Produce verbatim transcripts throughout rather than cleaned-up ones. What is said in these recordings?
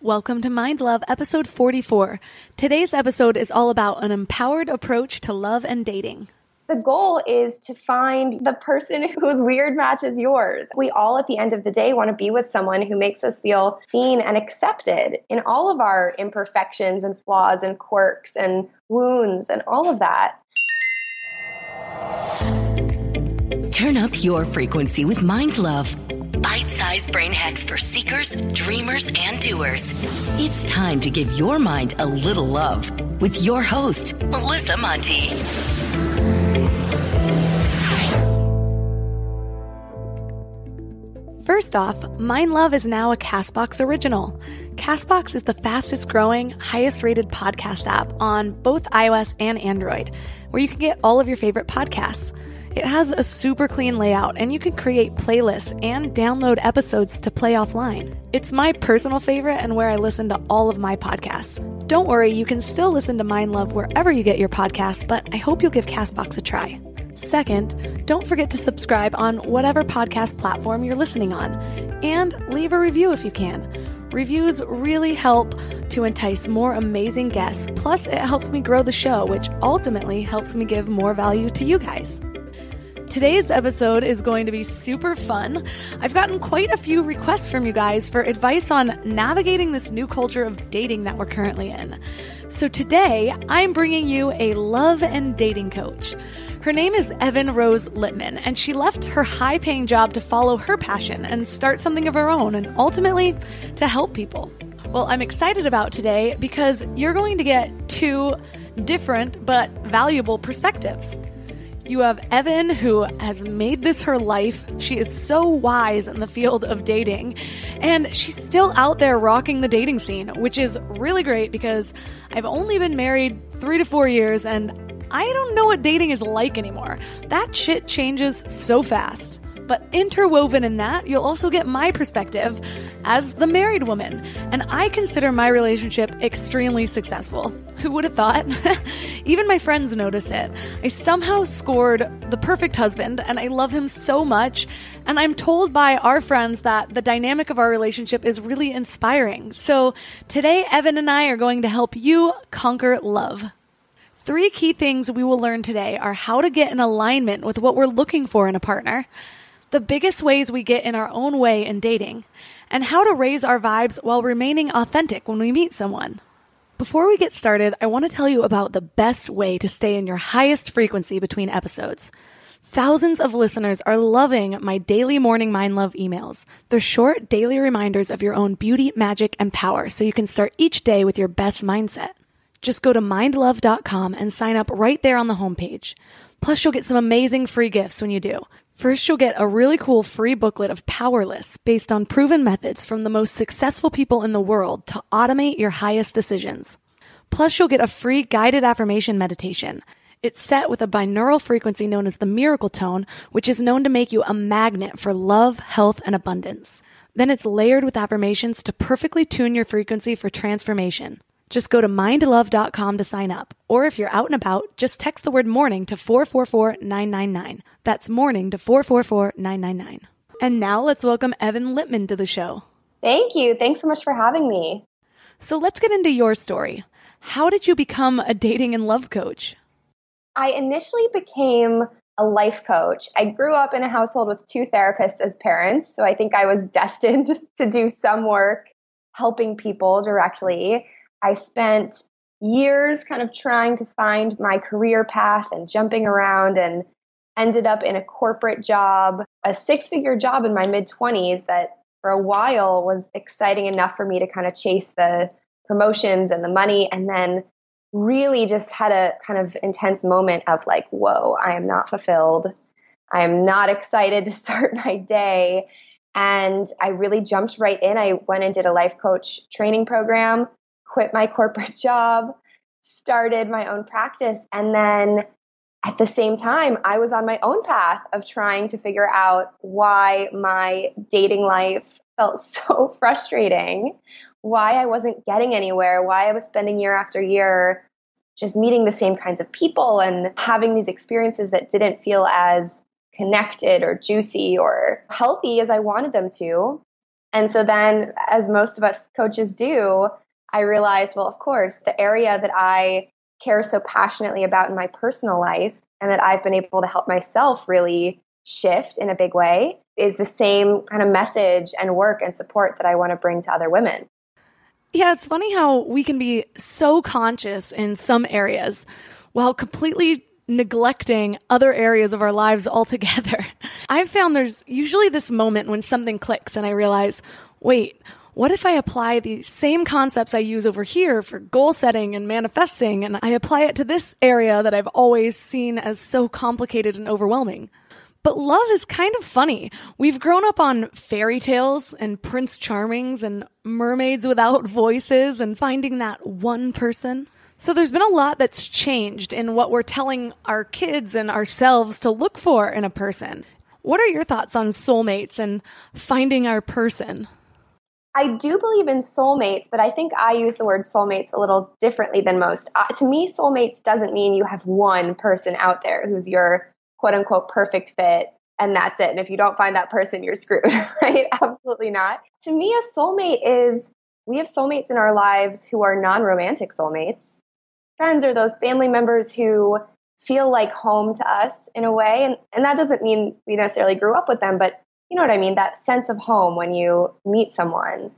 Welcome to Mind Love, episode forty-four. Today's episode is all about an empowered approach to love and dating. The goal is to find the person whose weird match is yours. We all, at the end of the day, want to be with someone who makes us feel seen and accepted in all of our imperfections and flaws and quirks and wounds and all of that. Turn up your frequency with Mind Love. Bite-sized brain hacks for seekers, dreamers, and doers. It's time to give your mind a little love with your host, Melissa Monti. First off, Mind Love is now a Castbox original. Castbox is the fastest growing, highest rated podcast app on both iOS and Android, where you can get all of your favorite podcasts. It has a super clean layout, and you can create playlists and download episodes to play offline. It's my personal favorite and where I listen to all of my podcasts. Don't worry, you can still listen to Mind Love wherever you get your podcasts, but I hope you'll give Castbox a try. Second, don't forget to subscribe on whatever podcast platform you're listening on, and leave a review if you can. Reviews really help to entice more amazing guests, plus it helps me grow the show, which ultimately helps me give more value to you guys. Today's episode is going to be super fun. I've gotten quite a few requests from you guys for advice on navigating this new culture of dating that we're currently in. So today, I'm bringing you a love and dating coach. Her name is Evan Rose Litman, and she left her high-paying job to follow her passion and start something of her own, and ultimately to help people. Well, I'm excited about today because you're going to get two different but valuable perspectives. You have Evan, who has made this her life. She is so wise in the field of dating, and she's still out there rocking the dating scene, which is really great because I've only been married three to four years and I don't know what dating is like anymore. That shit changes so fast. But interwoven in that, you'll also get my perspective as the married woman. And I consider my relationship extremely successful. Who would have thought? Even my friends notice it. I somehow scored the perfect husband, and I love him so much. And I'm told by our friends that the dynamic of our relationship is really inspiring. So today, Evan and I are going to help you conquer love. Three key things we will learn today are how to get in alignment with what we're looking for in a partner, the biggest ways we get in our own way in dating, and how to raise our vibes while remaining authentic when we meet someone. Before we get started, I want to tell you about the best way to stay in your highest frequency between episodes. Thousands of listeners are loving my daily morning Mind Love emails. They're short daily reminders of your own beauty, magic, and power, so you can start each day with your best mindset. Just go to mind love dot com and sign up right there on the homepage. Plus, you'll get some amazing free gifts when you do. First, you'll get a really cool free booklet of power lists based on proven methods from the most successful people in the world to automate your highest decisions. Plus, you'll get a free guided affirmation meditation. It's set with a binaural frequency known as the miracle tone, which is known to make you a magnet for love, health, and abundance. Then it's layered with affirmations to perfectly tune your frequency for transformation. Just go to mind love dot com to sign up. Or if you're out and about, just text the word morning to four four four nine nine nine. That's morning to four four four nine nine nine. And now let's welcome Evan Litman to the show. Thank you. Thanks so much for having me. So let's get into your story. How did you become a dating and love coach? I initially became a life coach. I grew up in a household with two therapists as parents, so I think I was destined to do some work helping people directly. I spent years kind of trying to find my career path and jumping around and ended up in a corporate job, a six-figure job in my mid-twenties that for a while was exciting enough for me to kind of chase the promotions and the money, and then really just had a kind of intense moment of like, whoa, I am not fulfilled. I am not excited to start my day. And I really jumped right in. I went and did a life coach training program, quit my corporate job, started my own practice. And then at the same time, I was on my own path of trying to figure out why my dating life felt so frustrating, why I wasn't getting anywhere, why I was spending year after year just meeting the same kinds of people and having these experiences that didn't feel as connected or juicy or healthy as I wanted them to. And so then, as most of us coaches do, I realized, well, of course, the area that I care so passionately about in my personal life and that I've been able to help myself really shift in a big way is the same kind of message and work and support that I want to bring to other women. Yeah, it's funny how we can be so conscious in some areas while completely neglecting other areas of our lives altogether. I've found there's usually this moment when something clicks and I realize, wait, what if I apply the same concepts I use over here for goal setting and manifesting, and I apply it to this area that I've always seen as so complicated and overwhelming? But love is kind of funny. We've grown up on fairy tales and Prince Charmings and mermaids without voices and finding that one person. So there's been a lot that's changed in what we're telling our kids and ourselves to look for in a person. What are your thoughts on soulmates and finding our person? I do believe in soulmates, but I think I use the word soulmates a little differently than most. Uh, to me, soulmates doesn't mean you have one person out there who's your quote unquote perfect fit and that's it. And if you don't find that person, you're screwed, right? Absolutely not. To me, a soulmate is, we have soulmates in our lives who are non-romantic soulmates. Friends are those family members who feel like home to us in a way. And, and that doesn't mean we necessarily grew up with them, but you know what I mean? That sense of home when you meet someone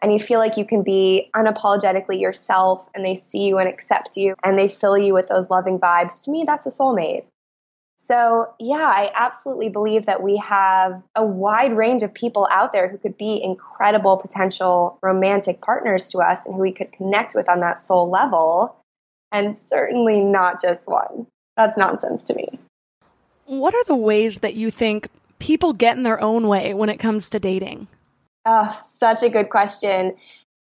and you feel like you can be unapologetically yourself and they see you and accept you and they fill you with those loving vibes. To me, that's a soulmate. So yeah, I absolutely believe that we have a wide range of people out there who could be incredible potential romantic partners to us and who we could connect with on that soul level, and certainly not just one. That's nonsense to me. What are the ways that you think people get in their own way when it comes to dating? Oh, such a good question.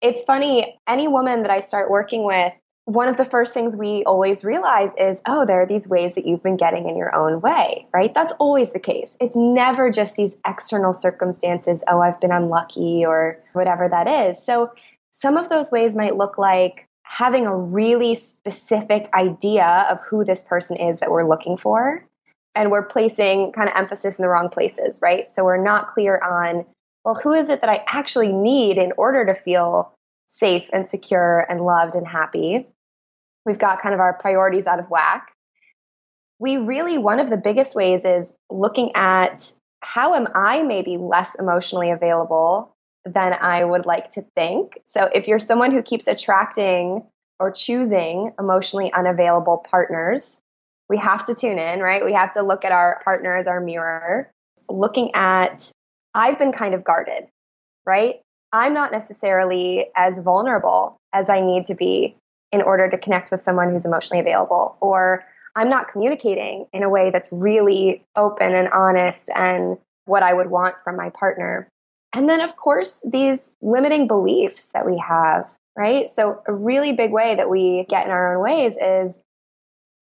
It's funny, any woman that I start working with, one of the first things we always realize is, oh, there are these ways that you've been getting in your own way, right? That's always the case. It's never just these external circumstances, oh, I've been unlucky or whatever that is. So some of those ways might look like having a really specific idea of who this person is that we're looking for. And we're placing kind of emphasis in the wrong places, right? So we're not clear on, well, who is it that I actually need in order to feel safe and secure and loved and happy? We've got kind of our priorities out of whack. We really, one of the biggest ways is looking at how am I maybe less emotionally available than I would like to think? So if you're someone who keeps attracting or choosing emotionally unavailable partners, we have to tune in, right? We have to look at our partner as our mirror. Looking at, I've been kind of guarded, right? I'm not necessarily as vulnerable as I need to be in order to connect with someone who's emotionally available, or I'm not communicating in a way that's really open and honest and what I would want from my partner. And then, of course, these limiting beliefs that we have, right? So a really big way that we get in our own ways is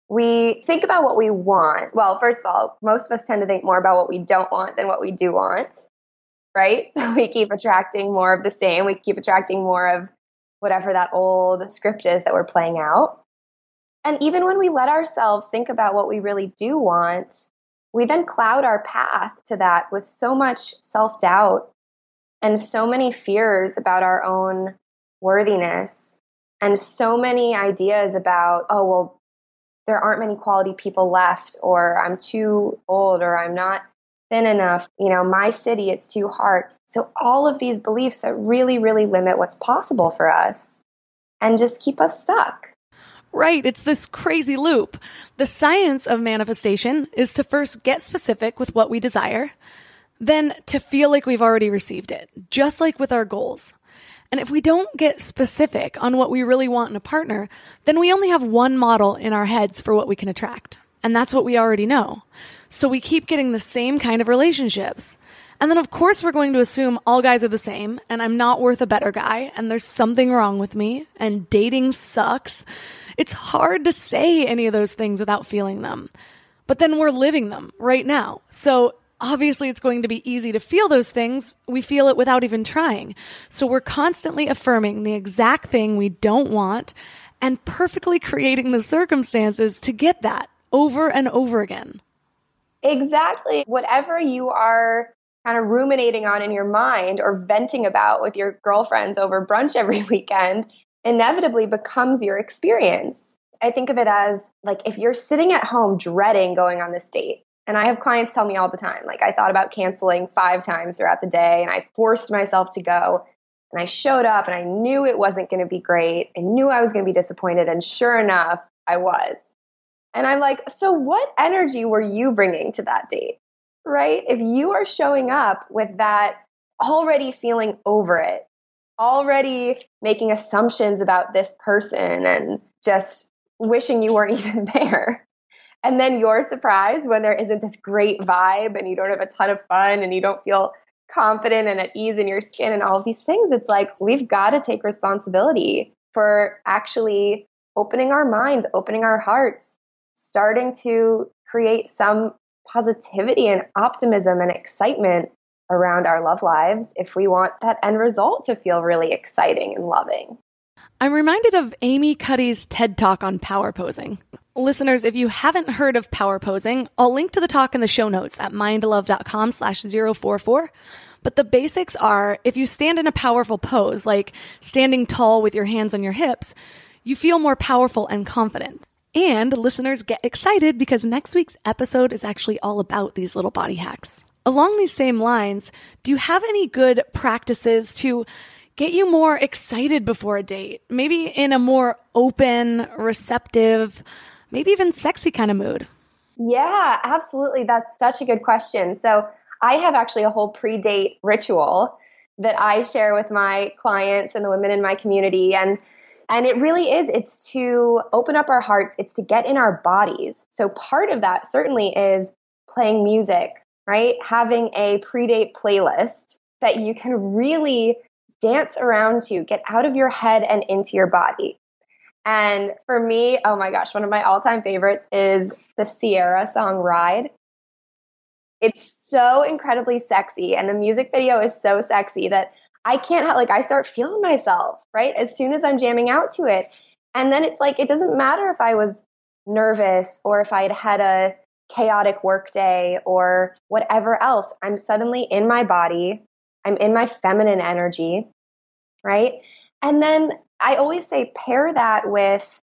we think about what we want. Well, first of all, most of us tend to think more about what we don't want than what we do want, right? So we keep attracting more of the same. We keep attracting more of whatever that old script is that we're playing out. And even when we let ourselves think about what we really do want, we then cloud our path to that with so much self-doubt and so many fears about our own worthiness and so many ideas about, oh, well, there aren't many quality people left, or I'm too old, or I'm not thin enough, you know, my city, it's too hard. So all of these beliefs that really, really limit what's possible for us and just keep us stuck. Right. It's this crazy loop. The science of manifestation is to first get specific with what we desire, then to feel like we've already received it, just like with our goals. And if we don't get specific on what we really want in a partner, then we only have one model in our heads for what we can attract. And that's what we already know. So we keep getting the same kind of relationships. And then, of course, we're going to assume all guys are the same and I'm not worth a better guy and there's something wrong with me and dating sucks It's hard to say any of those things without feeling them. But then we're living them right now. So obviously it's going to be easy to feel those things. We feel it without even trying. So we're constantly affirming the exact thing we don't want and perfectly creating the circumstances to get that over and over again. Exactly. Whatever you are kind of ruminating on in your mind or venting about with your girlfriends over brunch every weekend inevitably becomes your experience. I think of it as like if you're sitting at home dreading going on this date, and I have clients tell me all the time, like I thought about canceling five times throughout the day and I forced myself to go and I showed up and I knew it wasn't going to be great. I knew I was going to be disappointed. And sure enough, I was. And I'm like, so what energy were you bringing to that date, right? If you are showing up with that already feeling over it, already making assumptions about this person and just wishing you weren't even there. And then you're surprised when there isn't this great vibe and you don't have a ton of fun and you don't feel confident and at ease in your skin and all of these things. It's like, we've got to take responsibility for actually opening our minds, opening our hearts, starting to create some positivity and optimism and excitement around our love lives if we want that end result to feel really exciting and loving. I'm reminded of Amy Cuddy's TED Talk on power posing. Listeners, if you haven't heard of power posing, I'll link to the talk in the show notes at mindlove dot com slash zero four four. But the basics are, if you stand in a powerful pose, like standing tall with your hands on your hips, you feel more powerful and confident. And listeners, get excited because next week's episode is actually all about these little body hacks. Along these same lines, do you have any good practices to get you more excited before a date? Maybe in a more open, receptive, maybe even sexy kind of mood. Yeah, absolutely. That's such a good question. So I have actually a whole pre-date ritual that I share with my clients and the women in my community. And And it really is, it's to open up our hearts, it's to get in our bodies. So part of that certainly is playing music, right? Having a pre-date playlist that you can really dance around to, get out of your head and into your body. And for me, oh my gosh, one of my all-time favorites is the Sierra song Ride. It's so incredibly sexy, and the music video is so sexy that I can't have, like, I start feeling myself, right? As soon as I'm jamming out to it. And then it's like, it doesn't matter if I was nervous or if I had had a chaotic work day or whatever else. I'm suddenly in my body. I'm in my feminine energy, right? And then I always say pair that with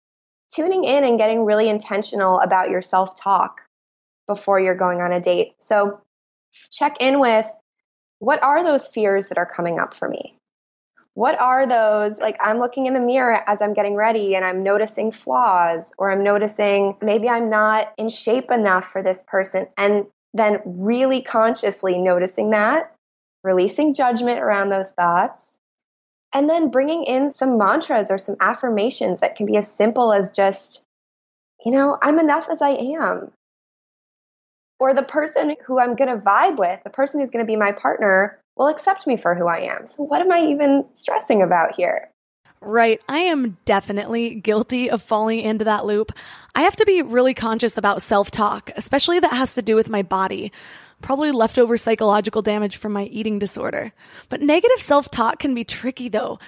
tuning in and getting really intentional about your self-talk before you're going on a date. So check in with, what are those fears that are coming up for me? What are those, like I'm looking in the mirror as I'm getting ready and I'm noticing flaws, or I'm noticing maybe I'm not in shape enough for this person. And then really consciously noticing that, releasing judgment around those thoughts, and then bringing in some mantras or some affirmations that can be as simple as just, you know, I'm enough as I am. Or the person who I'm going to vibe with, the person who's going to be my partner, will accept me for who I am. So what am I even stressing about here? Right. I am definitely guilty of falling into that loop. I have to be really conscious about self-talk, especially that has to do with my body. Probably leftover psychological damage from my eating disorder. But negative self-talk can be tricky, though.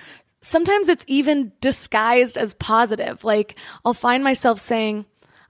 Sometimes it's even disguised as positive. Like, I'll find myself saying,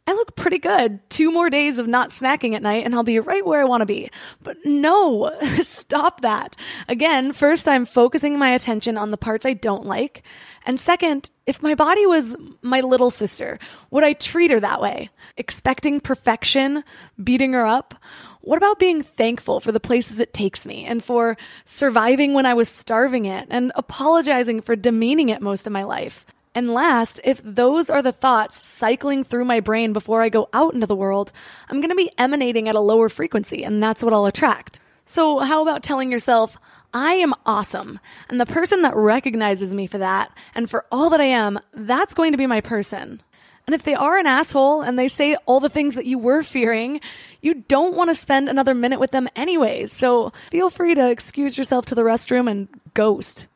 I look pretty good. Two more days of not snacking at night and I'll be right where I want to be. But no, stop that. Again, first, I'm focusing my attention on the parts I don't like. And second, if my body was my little sister, would I treat her that way? Expecting perfection, beating her up? What about being thankful for the places it takes me and for surviving when I was starving it and apologizing for demeaning it most of my life? And last, if those are the thoughts cycling through my brain before I go out into the world, I'm going to be emanating at a lower frequency, and that's what I'll attract. So how about telling yourself, I am awesome, and the person that recognizes me for that and for all that I am, that's going to be my person. And if they are an asshole and they say all the things that you were fearing, you don't want to spend another minute with them anyways. So feel free to excuse yourself to the restroom and ghost.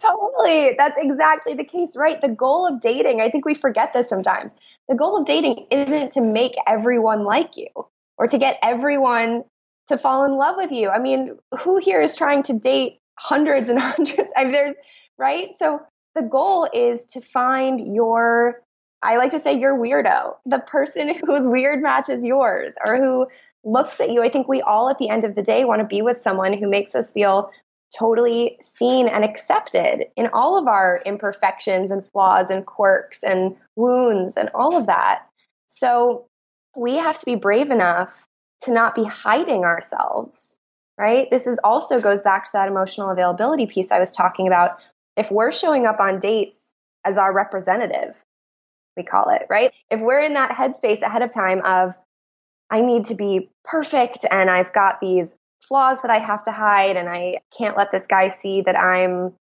Totally. Exactly. That's exactly the case, right? The goal of dating, I think we forget this sometimes. The goal of dating isn't to make everyone like you or to get everyone to fall in love with you. I mean, who here is trying to date hundreds and hundreds? I mean, there's, right? So the goal is to find your, I like to say your weirdo, the person whose weird matches yours or who looks at you. I think we all at the end of the day want to be with someone who makes us feel totally seen and accepted in all of our imperfections and flaws and quirks and wounds and all of that. So we have to be brave enough to not be hiding ourselves, right? This is also goes back to that emotional availability piece I was talking about. If we're showing up on dates as our representative, we call it, right? If we're in that headspace ahead of time of, I need to be perfect and I've got these flaws that I have to hide and I can't let this guy see that I'm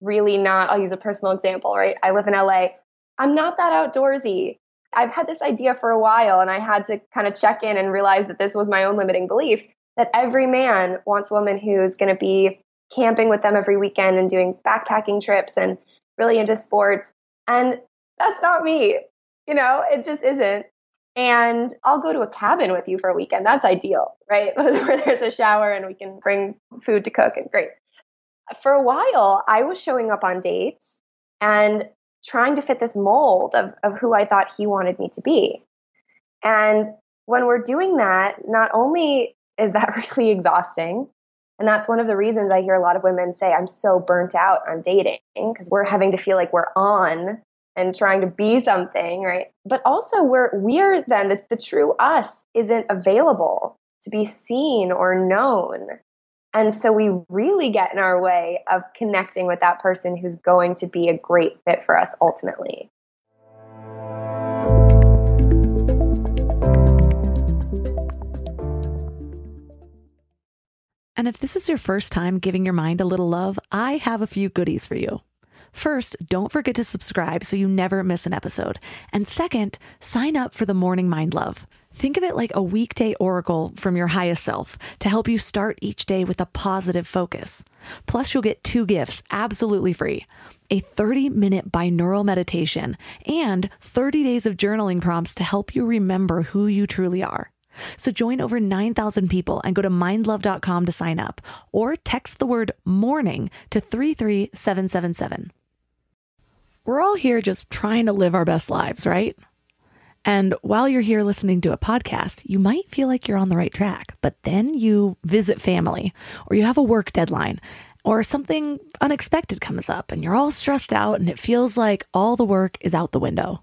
really not, I'll use a personal example, right? I live in L A. I'm not that outdoorsy. I've had this idea for a while and I had to kind of check in and realize that this was my own limiting belief that every man wants a woman who's going to be camping with them every weekend and doing backpacking trips and really into sports. And that's not me. You know, it just isn't. And I'll go to a cabin with you for a weekend. That's ideal, right? Where there's a shower and we can bring food to cook and great. For a while, I was showing up on dates and trying to fit this mold of, of who I thought he wanted me to be. And when we're doing that, not only is that really exhausting, and that's one of the reasons I hear a lot of women say, I'm so burnt out on dating because we're having to feel like we're on and trying to be something, right? But also we're we're then the, the true us isn't available to be seen or known. And so we really get in our way of connecting with that person who's going to be a great fit for us ultimately. And if this is your first time giving your mind a little love, I have a few goodies for you. First, don't forget to subscribe so you never miss an episode. And second, sign up for the Morning Mind Love. Think of it like a weekday oracle from your highest self to help you start each day with a positive focus. Plus, you'll get two gifts absolutely free, a thirty-minute binaural meditation and thirty days of journaling prompts to help you remember who you truly are. So join over nine thousand people and go to mind love dot com to sign up or text the word morning to three three seven seven seven. We're all here just trying to live our best lives, right? And while you're here listening to a podcast, you might feel like you're on the right track, but then you visit family or you have a work deadline or something unexpected comes up and you're all stressed out and it feels like all the work is out the window.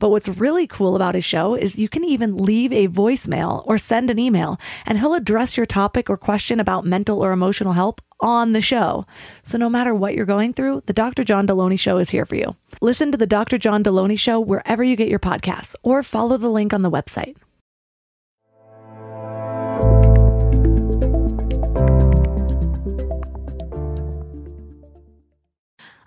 But what's really cool about his show is you can even leave a voicemail or send an email, and he'll address your topic or question about mental or emotional help on the show. So no matter what you're going through, the Doctor John Deloney Show is here for you. Listen to the Doctor John Deloney Show wherever you get your podcasts or follow the link on the website.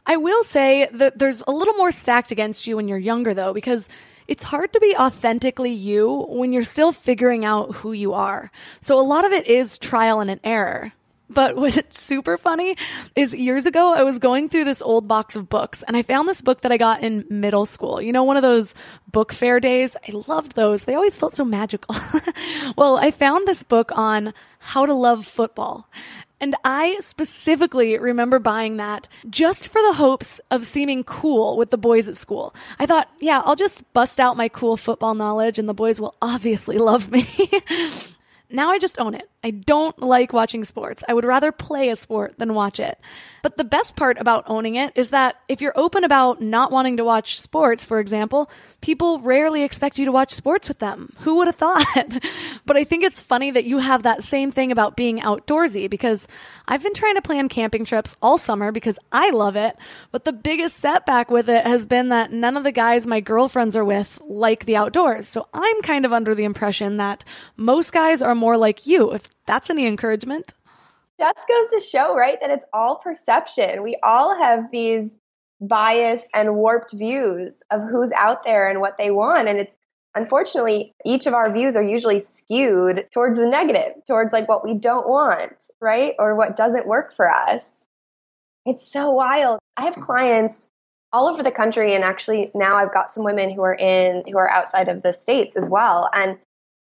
I will say that there's a little more stacked against you when you're younger, though, because it's hard to be authentically you when you're still figuring out who you are. So a lot of it is trial and error. But what's super funny is years ago, I was going through this old box of books and I found this book that I got in middle school. You know, one of those book fair days. I loved those. They always felt so magical. Well, I found this book on how to love football. And I specifically remember buying that just for the hopes of seeming cool with the boys at school. I thought, yeah, I'll just bust out my cool football knowledge and the boys will obviously love me. Now I just own it. I don't like watching sports. I would rather play a sport than watch it. But the best part about owning it is that if you're open about not wanting to watch sports, for example, people rarely expect you to watch sports with them. Who would have thought? But I think it's funny that you have that same thing about being outdoorsy, because I've been trying to plan camping trips all summer because I love it. But the biggest setback with it has been that none of the guys my girlfriends are with like the outdoors. So I'm kind of under the impression that most guys are more like you, if that's any encouragement. That goes to show, right, that it's all perception. We all have these biased and warped views of who's out there and what they want. And it's unfortunately, each of our views are usually skewed towards the negative, towards like what we don't want, right? Or what doesn't work for us. It's so wild. I have clients all over the country. And actually now I've got some women who are in, who are outside of the States as well. And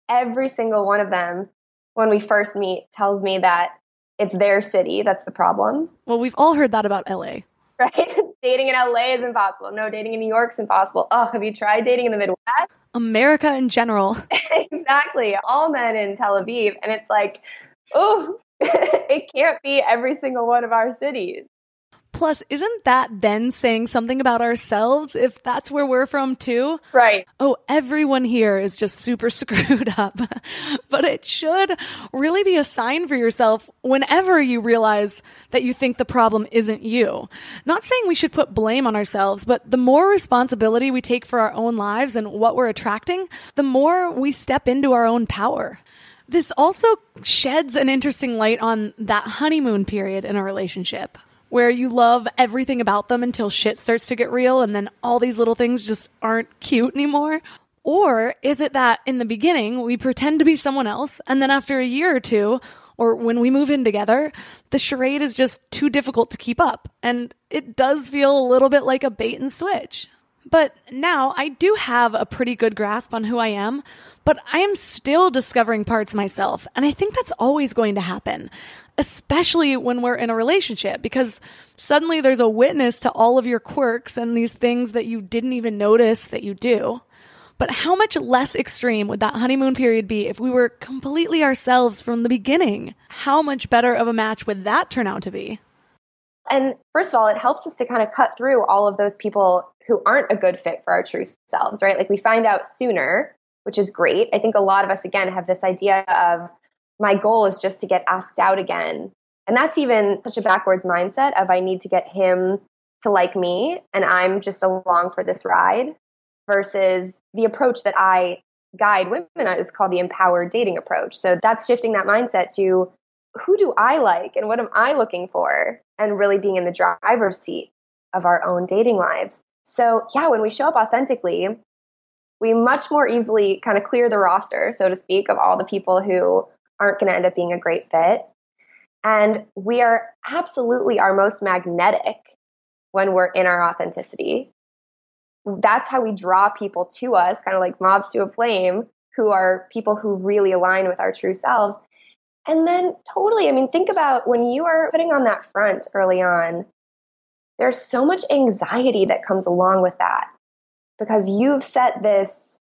every single one of them, when we first meet, tells me that it's their city that's the problem. Well, we've all heard that about L A. Right? Dating in L A is impossible. No, dating in New York is impossible. Oh, have you tried dating in the Midwest? America in general. Exactly. All men in Tel Aviv. And it's like, oh, it can't be every single one of our cities. Plus, isn't that then saying something about ourselves if that's where we're from too? Right. Oh, everyone here is just super screwed up. But it should really be a sign for yourself whenever you realize that you think the problem isn't you. Not saying we should put blame on ourselves, but the more responsibility we take for our own lives and what we're attracting, the more we step into our own power. This also sheds an interesting light on that honeymoon period in a relationship, where you love everything about them until shit starts to get real and then all these little things just aren't cute anymore? Or is it that in the beginning, we pretend to be someone else and then after a year or two, or when we move in together, the charade is just too difficult to keep up and it does feel a little bit like a bait and switch? But now I do have a pretty good grasp on who I am, but I am still discovering parts of myself. And I think that's always going to happen, especially when we're in a relationship, because suddenly there's a witness to all of your quirks and these things that you didn't even notice that you do. But how much less extreme would that honeymoon period be if we were completely ourselves from the beginning? How much better of a match would that turn out to be? And first of all, it helps us to kind of cut through all of those people who aren't a good fit for our true selves, right? Like we find out sooner, which is great. I think a lot of us, again, have this idea of my goal is just to get asked out again. And that's even such a backwards mindset of I need to get him to like me and I'm just along for this ride, versus the approach that I guide women on is called the empowered dating approach. So that's shifting that mindset to who do I like and what am I looking for, and really being in the driver's seat of our own dating lives. So yeah, when we show up authentically, we much more easily kind of clear the roster, so to speak, of all the people who aren't going to end up being a great fit. And we are absolutely our most magnetic when we're in our authenticity. That's how we draw people to us, kind of like moths to a flame, who are people who really align with our true selves. And then totally, I mean, think about when you are putting on that front early on, there's so much anxiety that comes along with that, because you've set this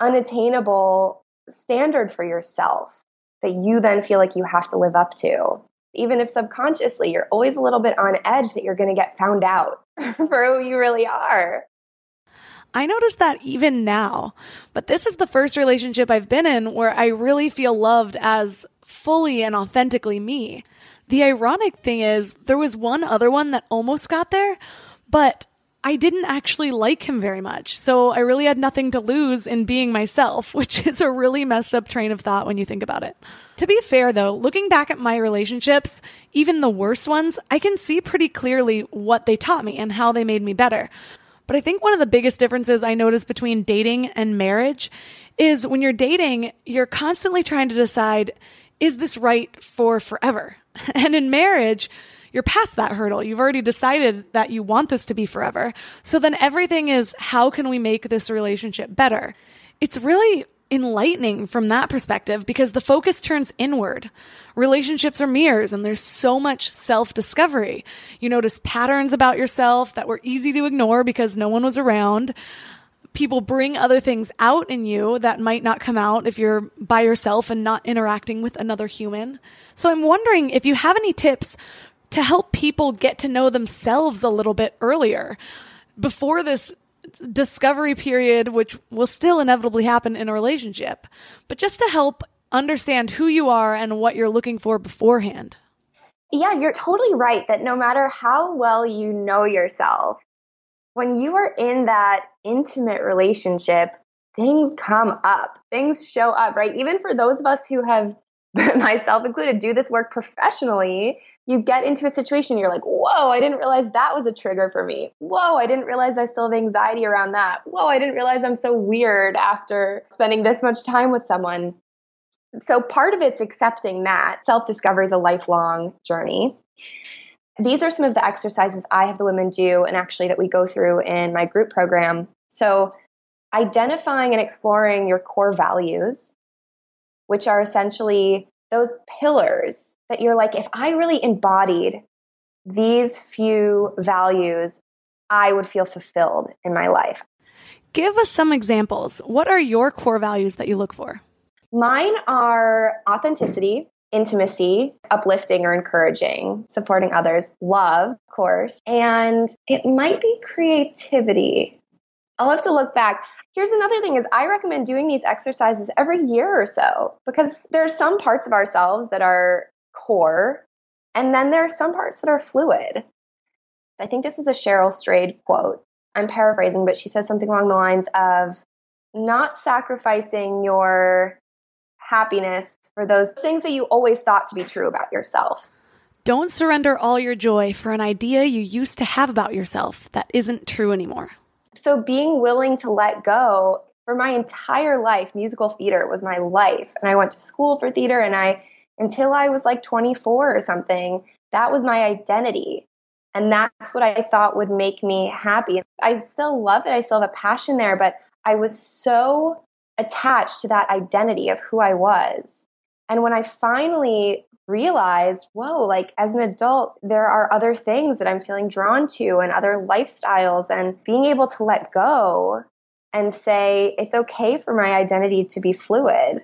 unattainable standard for yourself that you then feel like you have to live up to. Even if subconsciously, you're always a little bit on edge that you're going to get found out for who you really are. I notice that even now, but this is the first relationship I've been in where I really feel loved as fully and authentically me. The ironic thing is there was one other one that almost got there, but I didn't actually like him very much. So I really had nothing to lose in being myself, which is a really messed up train of thought when you think about it. To be fair though, looking back at my relationships, even the worst ones, I can see pretty clearly what they taught me and how they made me better. But I think one of the biggest differences I noticed between dating and marriage is when you're dating, you're constantly trying to decide, is this right for forever? And in marriage, you're past that hurdle. You've already decided that you want this to be forever. So then everything is, how can we make this relationship better? It's really enlightening from that perspective because the focus turns inward. Relationships are mirrors and there's so much self-discovery. You notice patterns about yourself that were easy to ignore because no one was around. people bring other things out in you that might not come out if you're by yourself and not interacting with another human. So I'm wondering if you have any tips to help people get to know themselves a little bit earlier before this discovery period, which will still inevitably happen in a relationship, but just to help understand who you are and what you're looking for beforehand. Yeah, you're totally right that no matter how well you know yourself, when you are in that intimate relationship, things come up, things show up, right? Even for those of us who have, myself included, do this work professionally, you get into a situation, you're like, whoa, I didn't realize that was a trigger for me. Whoa, I didn't realize I still have anxiety around that. Whoa, I didn't realize I'm so weird after spending this much time with someone. So part of it's accepting that self-discovery is a lifelong journey. These are some of the exercises I have the women do and actually that we go through in my group program. So identifying and exploring your core values, which are essentially those pillars that you're like, if I really embodied these few values, I would feel fulfilled in my life. Give us some examples. What are your core values that you look for? Mine are authenticity, intimacy, uplifting or encouraging, supporting others, love, of course, and it might be creativity. I'll have to look back. Here's another thing is I recommend doing these exercises every year or so because there are some parts of ourselves that are core, and then there are some parts that are fluid. I think this is a Cheryl Strayed quote. I'm paraphrasing, but she says something along the lines of not sacrificing your happiness for those things that you always thought to be true about yourself. Don't surrender all your joy for an idea you used to have about yourself that isn't true anymore. So being willing to let go, for my entire life, musical theater was my life. And I went to school for theater and I, until I was like twenty-four or something, that was my identity. And that's what I thought would make me happy. I still love it. I still have a passion there, but I was so attached to that identity of who I was. And when I finally realized, whoa, like as an adult, there are other things that I'm feeling drawn to and other lifestyles, and being able to let go and say, it's okay for my identity to be fluid.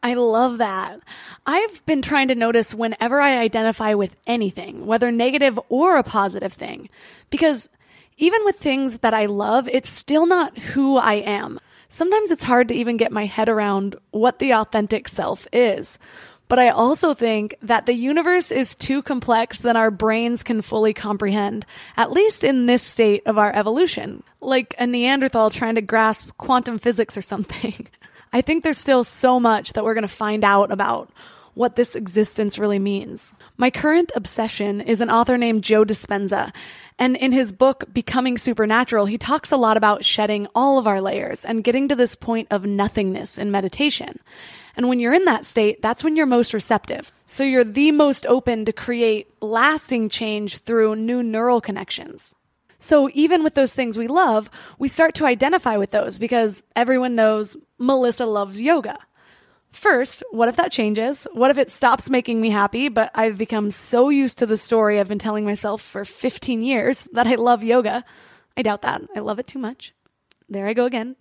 I love that. I've been trying to notice whenever I identify with anything, whether negative or a positive thing, because even with things that I love, it's still not who I am. Sometimes it's hard to even get my head around what the authentic self is. But I also think that the universe is too complex than our brains can fully comprehend, at least in this state of our evolution, like a Neanderthal trying to grasp quantum physics or something. I think there's still so much that we're going to find out about what this existence really means. My current obsession is an author named Joe Dispenza. And in his book, Becoming Supernatural, he talks a lot about shedding all of our layers and getting to this point of nothingness in meditation. And when you're in that state, that's when you're most receptive. So you're the most open to create lasting change through new neural connections. So even with those things we love, we start to identify with those because everyone knows Melissa loves yoga. First, what if that changes? What if it stops making me happy, but I've become so used to the story I've been telling myself for fifteen years that I love yoga? I doubt that. I love it too much. There I go again.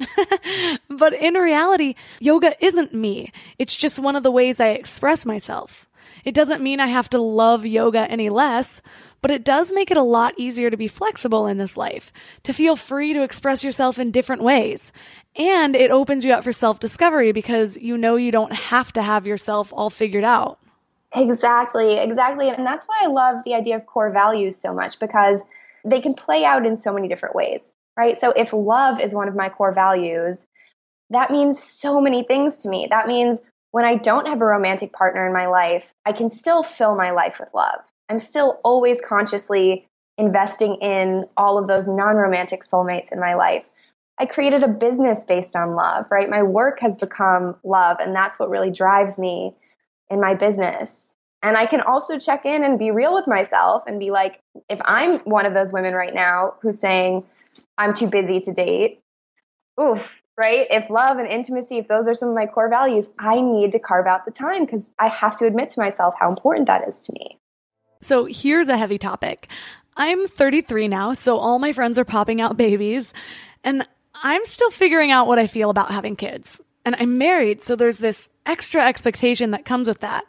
But in reality, yoga isn't me. It's just one of the ways I express myself. It doesn't mean I have to love yoga any less, but it does make it a lot easier to be flexible in this life, to feel free to express yourself in different ways. And it opens you up for self-discovery because you know you don't have to have yourself all figured out. Exactly, exactly. And that's why I love the idea of core values so much, because they can play out in so many different ways, right? So if love is one of my core values, that means so many things to me. That means when I don't have a romantic partner in my life, I can still fill my life with love. I'm still always consciously investing in all of those non-romantic soulmates in my life. I created a business based on love, right? My work has become love, and that's what really drives me in my business. And I can also check in and be real with myself and be like, if I'm one of those women right now who's saying, I'm too busy to date, oof, right? If love and intimacy, if those are some of my core values, I need to carve out the time because I have to admit to myself how important that is to me. So here's a heavy topic. I'm thirty-three now, so all my friends are popping out babies. And I'm still figuring out what I feel about having kids. And I'm married, so there's this extra expectation that comes with that.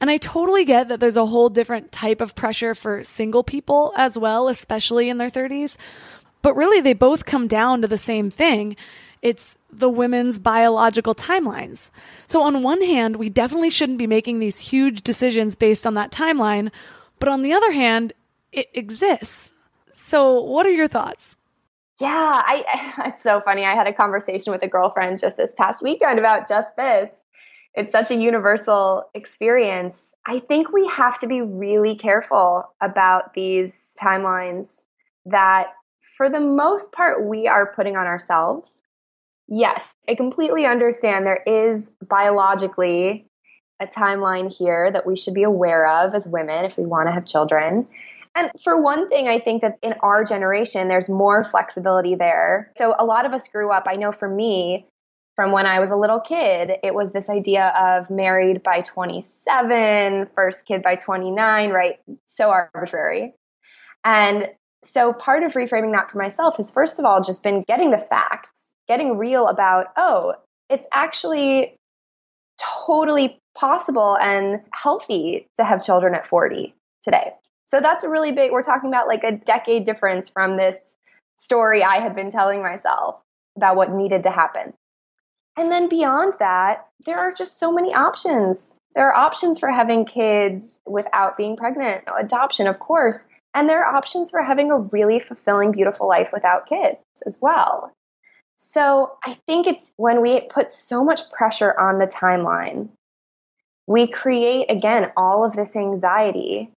And I totally get that there's a whole different type of pressure for single people as well, especially in their thirties. But really, they both come down to the same thing. It's the women's biological timelines. So on one hand, we definitely shouldn't be making these huge decisions based on that timeline. But on the other hand, it exists. So what are your thoughts? Yeah, I, it's so funny. I had a conversation with a girlfriend just this past weekend about just this. It's such a universal experience. I think we have to be really careful about these timelines that, for the most part, we are putting on ourselves. Yes, I completely understand there is biologically a timeline here that we should be aware of as women if we want to have children. And for one thing, I think that in our generation, there's more flexibility there. So a lot of us grew up, I know for me, from when I was a little kid, it was this idea of married by twenty-seven, first kid by twenty-nine, right? So arbitrary. And so part of reframing that for myself has, first of all, just been getting the facts, getting real about, oh, it's actually totally possible and healthy to have children at forty today. So that's a really big, we're talking about like a decade difference from this story I had been telling myself about what needed to happen. And then beyond that, there are just so many options. There are options for having kids without being pregnant, adoption, of course. And there are options for having a really fulfilling, beautiful life without kids as well. So I think it's when we put so much pressure on the timeline, we create, again, all of this anxiety,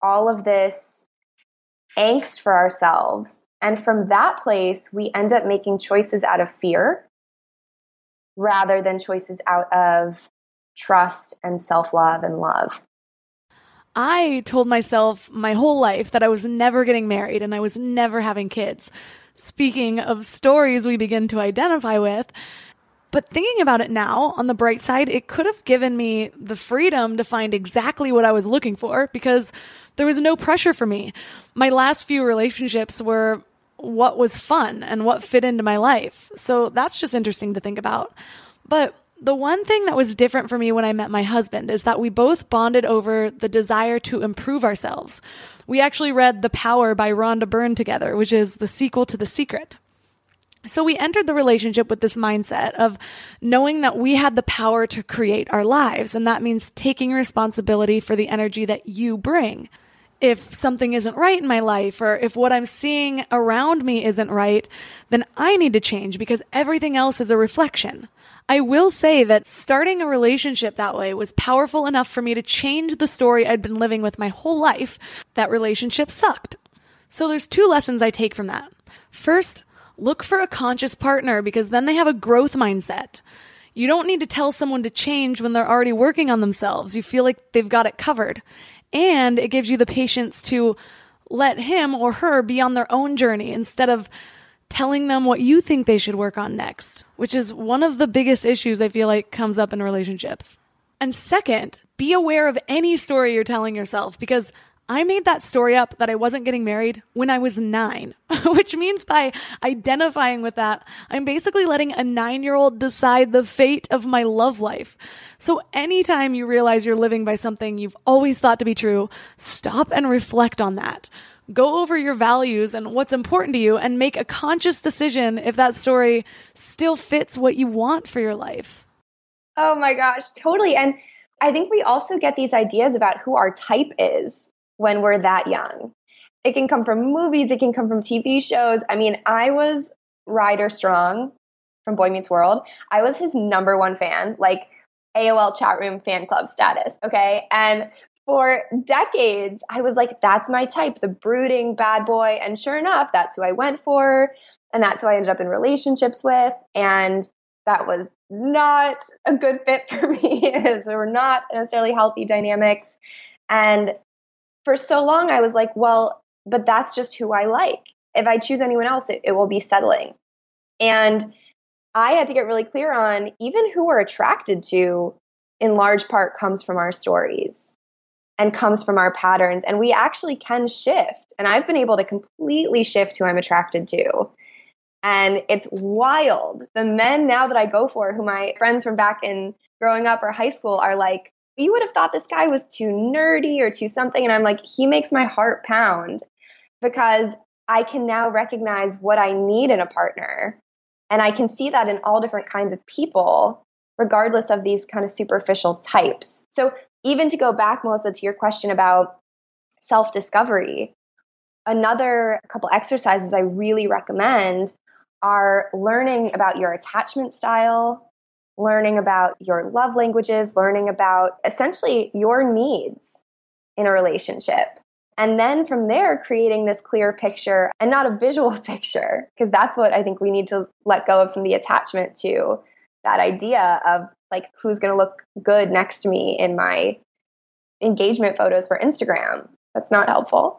all of this angst for ourselves. And from that place, we end up making choices out of fear, rather than choices out of trust and self-love and love. I told myself my whole life that I was never getting married and I was never having kids. Speaking of stories we begin to identify with, but thinking about it now, on the bright side, it could have given me the freedom to find exactly what I was looking for because there was no pressure for me. My last few relationships were what was fun and what fit into my life. So that's just interesting to think about. But the one thing that was different for me when I met my husband is that we both bonded over the desire to improve ourselves. We actually read The Power by Rhonda Byrne together, which is the sequel to The Secret. So we entered the relationship with this mindset of knowing that we had the power to create our lives. And that means taking responsibility for the energy that you bring. If something isn't right in my life, or if what I'm seeing around me isn't right, then I need to change because everything else is a reflection. I will say that starting a relationship that way was powerful enough for me to change the story I'd been living with my whole life. That relationship sucked. So there's two lessons I take from that. First, look for a conscious partner because then they have a growth mindset. You don't need to tell someone to change when they're already working on themselves. You feel like they've got it covered. And it gives you the patience to let him or her be on their own journey instead of telling them what you think they should work on next, which is one of the biggest issues I feel like comes up in relationships. And second, be aware of any story you're telling yourself because I made that story up that I wasn't getting married when I was nine, which means by identifying with that, I'm basically letting a nine-year-old decide the fate of my love life. So anytime you realize you're living by something you've always thought to be true, stop and reflect on that. Go over your values and what's important to you and make a conscious decision if that story still fits what you want for your life. Oh my gosh, totally. And I think we also get these ideas about who our type is when we're that young. It can come from movies, it can come from T V shows. I mean, I was Ryder Strong from Boy Meets World. I was his number one fan, like A O L chat room fan club status, okay? And for decades, I was like, that's my type, the brooding bad boy. And sure enough, that's who I went for. And that's who I ended up in relationships with. And that was not a good fit for me. There were not necessarily healthy dynamics. And for so long, I was like, well, but that's just who I like. If I choose anyone else, it, it will be settling. And I had to get really clear on even who we're attracted to in large part comes from our stories and comes from our patterns. And we actually can shift. And I've been able to completely shift who I'm attracted to And it's wild. The men now that I go for, who my friends from back in growing up or high school are like, you would have thought this guy was too nerdy or too something. And I'm like, he makes my heart pound because I can now recognize what I need in a partner. And I can see that in all different kinds of people, regardless of these kind of superficial types. So even to go back, Melissa, to your question about self-discovery, another couple exercises I really recommend are learning about your attachment style, learning about your love languages, learning about essentially your needs in a relationship. And then from there, creating this clear picture and not a visual picture, because that's what I think we need to let go of some of the attachment to, that idea of like, who's going to look good next to me in my engagement photos for Instagram. That's not helpful.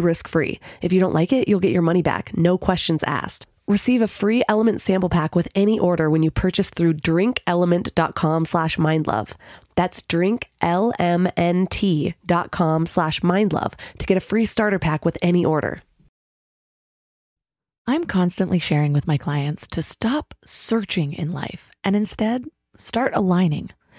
risk-free. If you don't like it, you'll get your money back. No questions asked. Receive a free Element sample pack with any order when you purchase through drinkelement.com slash mindlove. That's drinklmnt.com slash mindlove to get a free starter pack with any order. I'm constantly sharing with my clients to stop searching in life and instead start aligning.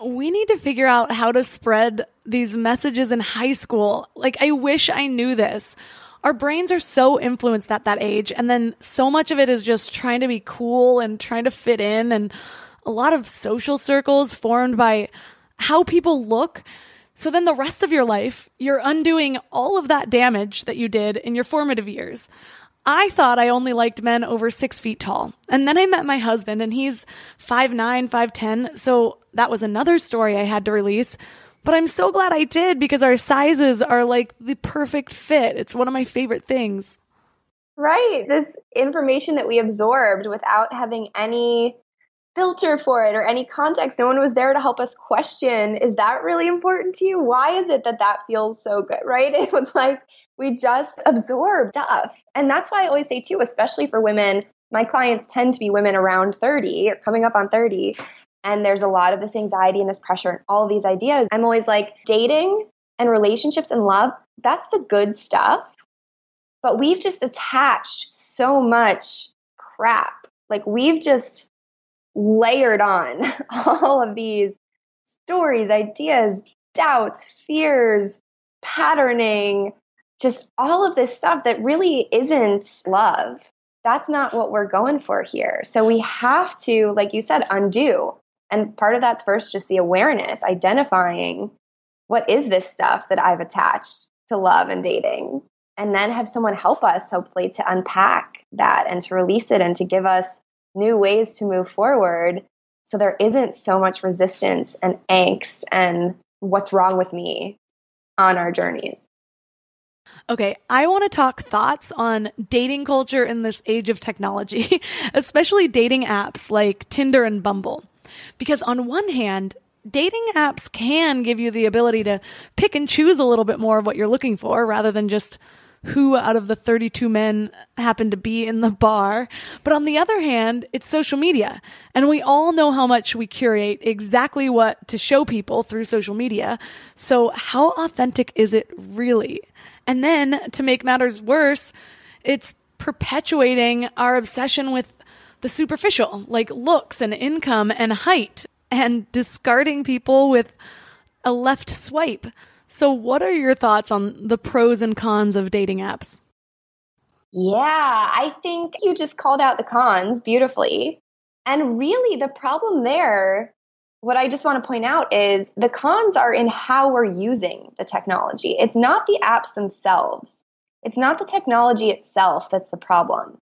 We need to figure out how to spread these messages in high school. Like, I wish I knew this. Our brains are so influenced at that age. And then so much of it is just trying to be cool and trying to fit in. And a lot of social circles formed by how people look. So then the rest of your life, you're undoing all of that damage that you did in your formative years. I thought I only liked men over six feet tall. And then I met my husband, and he's five nine, five ten. So that was another story I had to release. But I'm so glad I did, because our sizes are like the perfect fit. It's one of my favorite things. Right. This information that we absorbed without having any filter for it or any context. No one was there to help us question, is that really important to you? Why is it that that feels so good, right? It was like we just absorbed stuff. And that's why I always say too, especially for women, my clients tend to be women around thirty or coming up on thirty. And there's a lot of this anxiety and this pressure and all these ideas. I'm always like, dating and relationships and love, that's the good stuff. But we've just attached so much crap. Like we've just layered on all of these stories, ideas, doubts, fears, patterning, just all of this stuff that really isn't love. That's not what we're going for here. So we have to, like you said, undo. And part of that's first just the awareness, identifying what is this stuff that I've attached to love and dating, and then have someone help us, hopefully, to unpack that and to release it and to give us new ways to move forward so there isn't so much resistance and angst and what's wrong with me on our journeys. Okay, I want to talk thoughts on dating culture in this age of technology, especially dating apps like Tinder and Bumble. Because on one hand, dating apps can give you the ability to pick and choose a little bit more of what you're looking for rather than just who out of the thirty-two men happened to be in the bar. But on the other hand, it's social media. And we all know how much we curate exactly what to show people through social media. So how authentic is it really? And then to make matters worse, it's perpetuating our obsession with the superficial, like looks and income and height, and discarding people with a left swipe. So what are your thoughts on the pros and cons of dating apps? Yeah, I think you just called out the cons beautifully. And really the problem there, what I just want to point out is the cons are in how we're using the technology. It's not the apps themselves. It's not the technology itself that's the problem.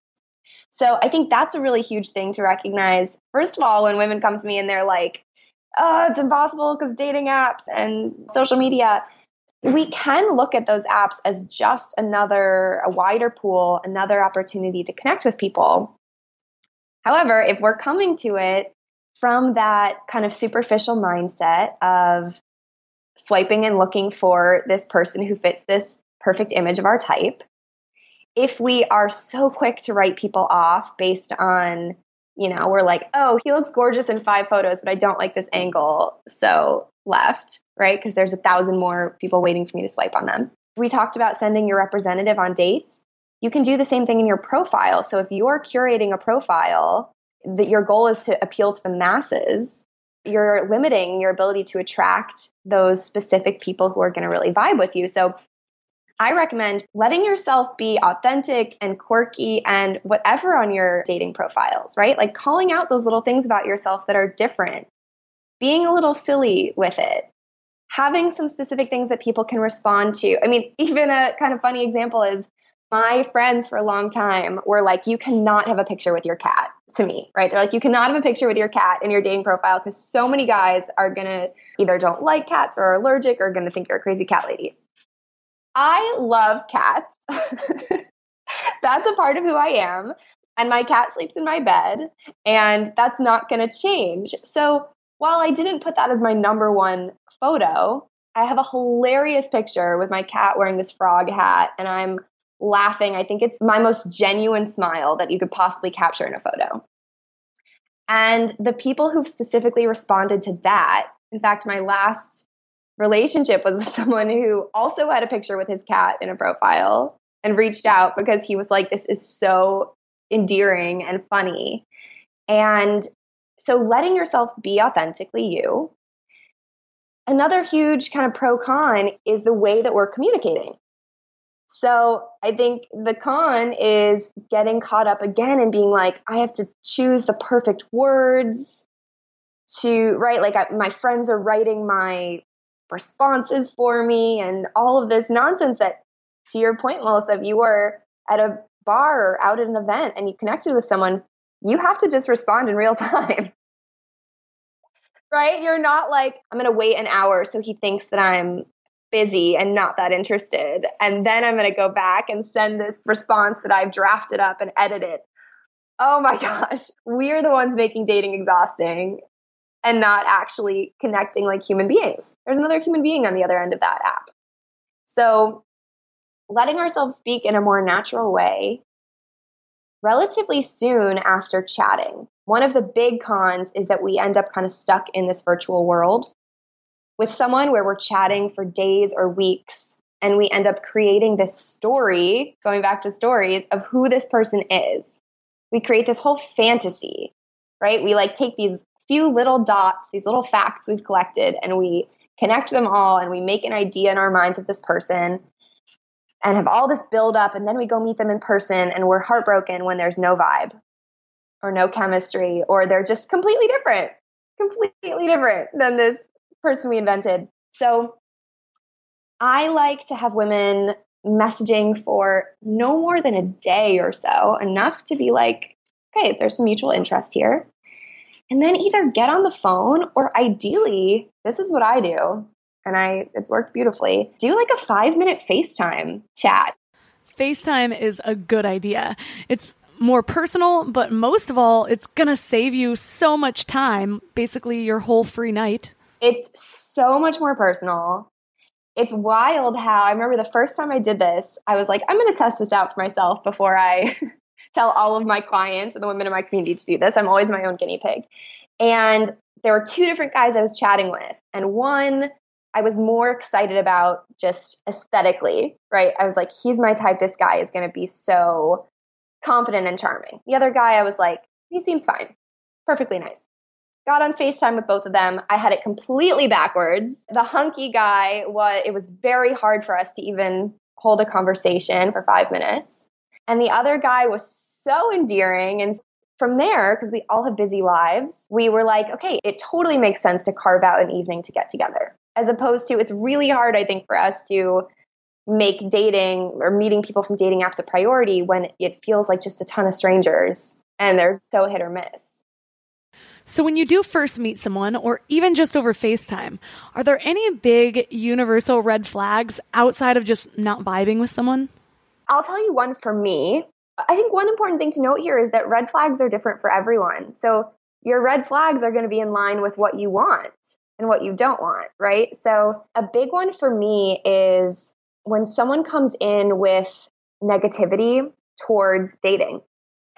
So I think that's a really huge thing to recognize. First of all, when women come to me and they're like, oh, it's impossible because dating apps and social media. We can look at those apps as just another, a wider pool, another opportunity to connect with people. However, if we're coming to it from that kind of superficial mindset of swiping and looking for this person who fits this perfect image of our type, if we are so quick to write people off based on, you know, we're like, oh, he looks gorgeous in five photos, but I don't like this angle, so left, right? Because there's a thousand more people waiting for me to swipe on them. We talked about sending your representative on dates. You can do the same thing in your profile. So if you're curating a profile that your goal is to appeal to the masses, you're limiting your ability to attract those specific people who are going to really vibe with you. So I recommend letting yourself be authentic and quirky and whatever on your dating profiles, right? Like calling out those little things about yourself that are different, being a little silly with it, having some specific things that people can respond to. I mean, even a kind of funny example is my friends for a long time were like, you cannot have a picture with your cat to me, right? They're like, you cannot have a picture with your cat in your dating profile because so many guys are going to either don't like cats or are allergic or going to think you're a crazy cat lady. I love cats. That's a part of who I am. And my cat sleeps in my bed. And that's not going to change. So while I didn't put that as my number one photo, I have a hilarious picture with my cat wearing this frog hat. And I'm laughing. I think it's my most genuine smile that you could possibly capture in a photo. And the people who've specifically responded to that, in fact, my last relationship was with someone who also had a picture with his cat in a profile and reached out because he was like, this is so endearing and funny. And so letting yourself be authentically you. Another huge kind of pro con is the way that we're communicating. So I think the con is getting caught up again and being like, I have to choose the perfect words to write. Like I, my friends are writing my responses for me and all of this nonsense that, to your point, Melissa, if you were at a bar or out at an event and you connected with someone, you have to just respond in real time. Right? You're not like, I'm going to wait an hour so he thinks that I'm busy and not that interested. And then I'm going to go back and send this response that I've drafted up and edited. Oh my gosh. We're the ones making dating exhausting and not actually connecting like human beings. There's another human being on the other end of that app. So letting ourselves speak in a more natural way relatively soon after chatting. One of the big cons is that we end up kind of stuck in this virtual world with someone where we're chatting for days or weeks, and we end up creating this story, going back to stories, of who this person is. We create this whole fantasy, right? We like take these few little dots, these little facts we've collected, and we connect them all, and we make an idea in our minds of this person and have all this build up, and then we go meet them in person, and we're heartbroken when there's no vibe or no chemistry, or they're just completely different, completely different than this person we invented. So I like to have women messaging for no more than a day or so, enough to be like, okay, there's some mutual interest here. And then either get on the phone, or ideally, this is what I do, and I it's worked beautifully, do like a five-minute FaceTime chat. FaceTime is a good idea. It's more personal, but most of all, it's going to save you so much time, basically your whole free night. It's so much more personal. It's wild how I remember the first time I did this, I was like, I'm going to test this out for myself before I tell all of my clients and the women in my community to do this. I'm always my own guinea pig. And there were two different guys I was chatting with. And one I was more excited about just aesthetically, right? I was like, he's my type. This guy is going to be so confident and charming. The other guy, I was like, he seems fine. Perfectly nice. Got on FaceTime with both of them. I had it completely backwards. The hunky guy, was, it was very hard for us to even hold a conversation for five minutes. And the other guy was so endearing. And from there, because we all have busy lives, we were like, okay, it totally makes sense to carve out an evening to get together. As opposed to, it's really hard, I think, for us to make dating or meeting people from dating apps a priority when it feels like just a ton of strangers and they're so hit or miss. So when you do first meet someone, or even just over FaceTime, are there any big universal red flags outside of just not vibing with someone? I'll tell you one for me. I think one important thing to note here is that red flags are different for everyone. So your red flags are going to be in line with what you want and what you don't want, right? So a big one for me is when someone comes in with negativity towards dating.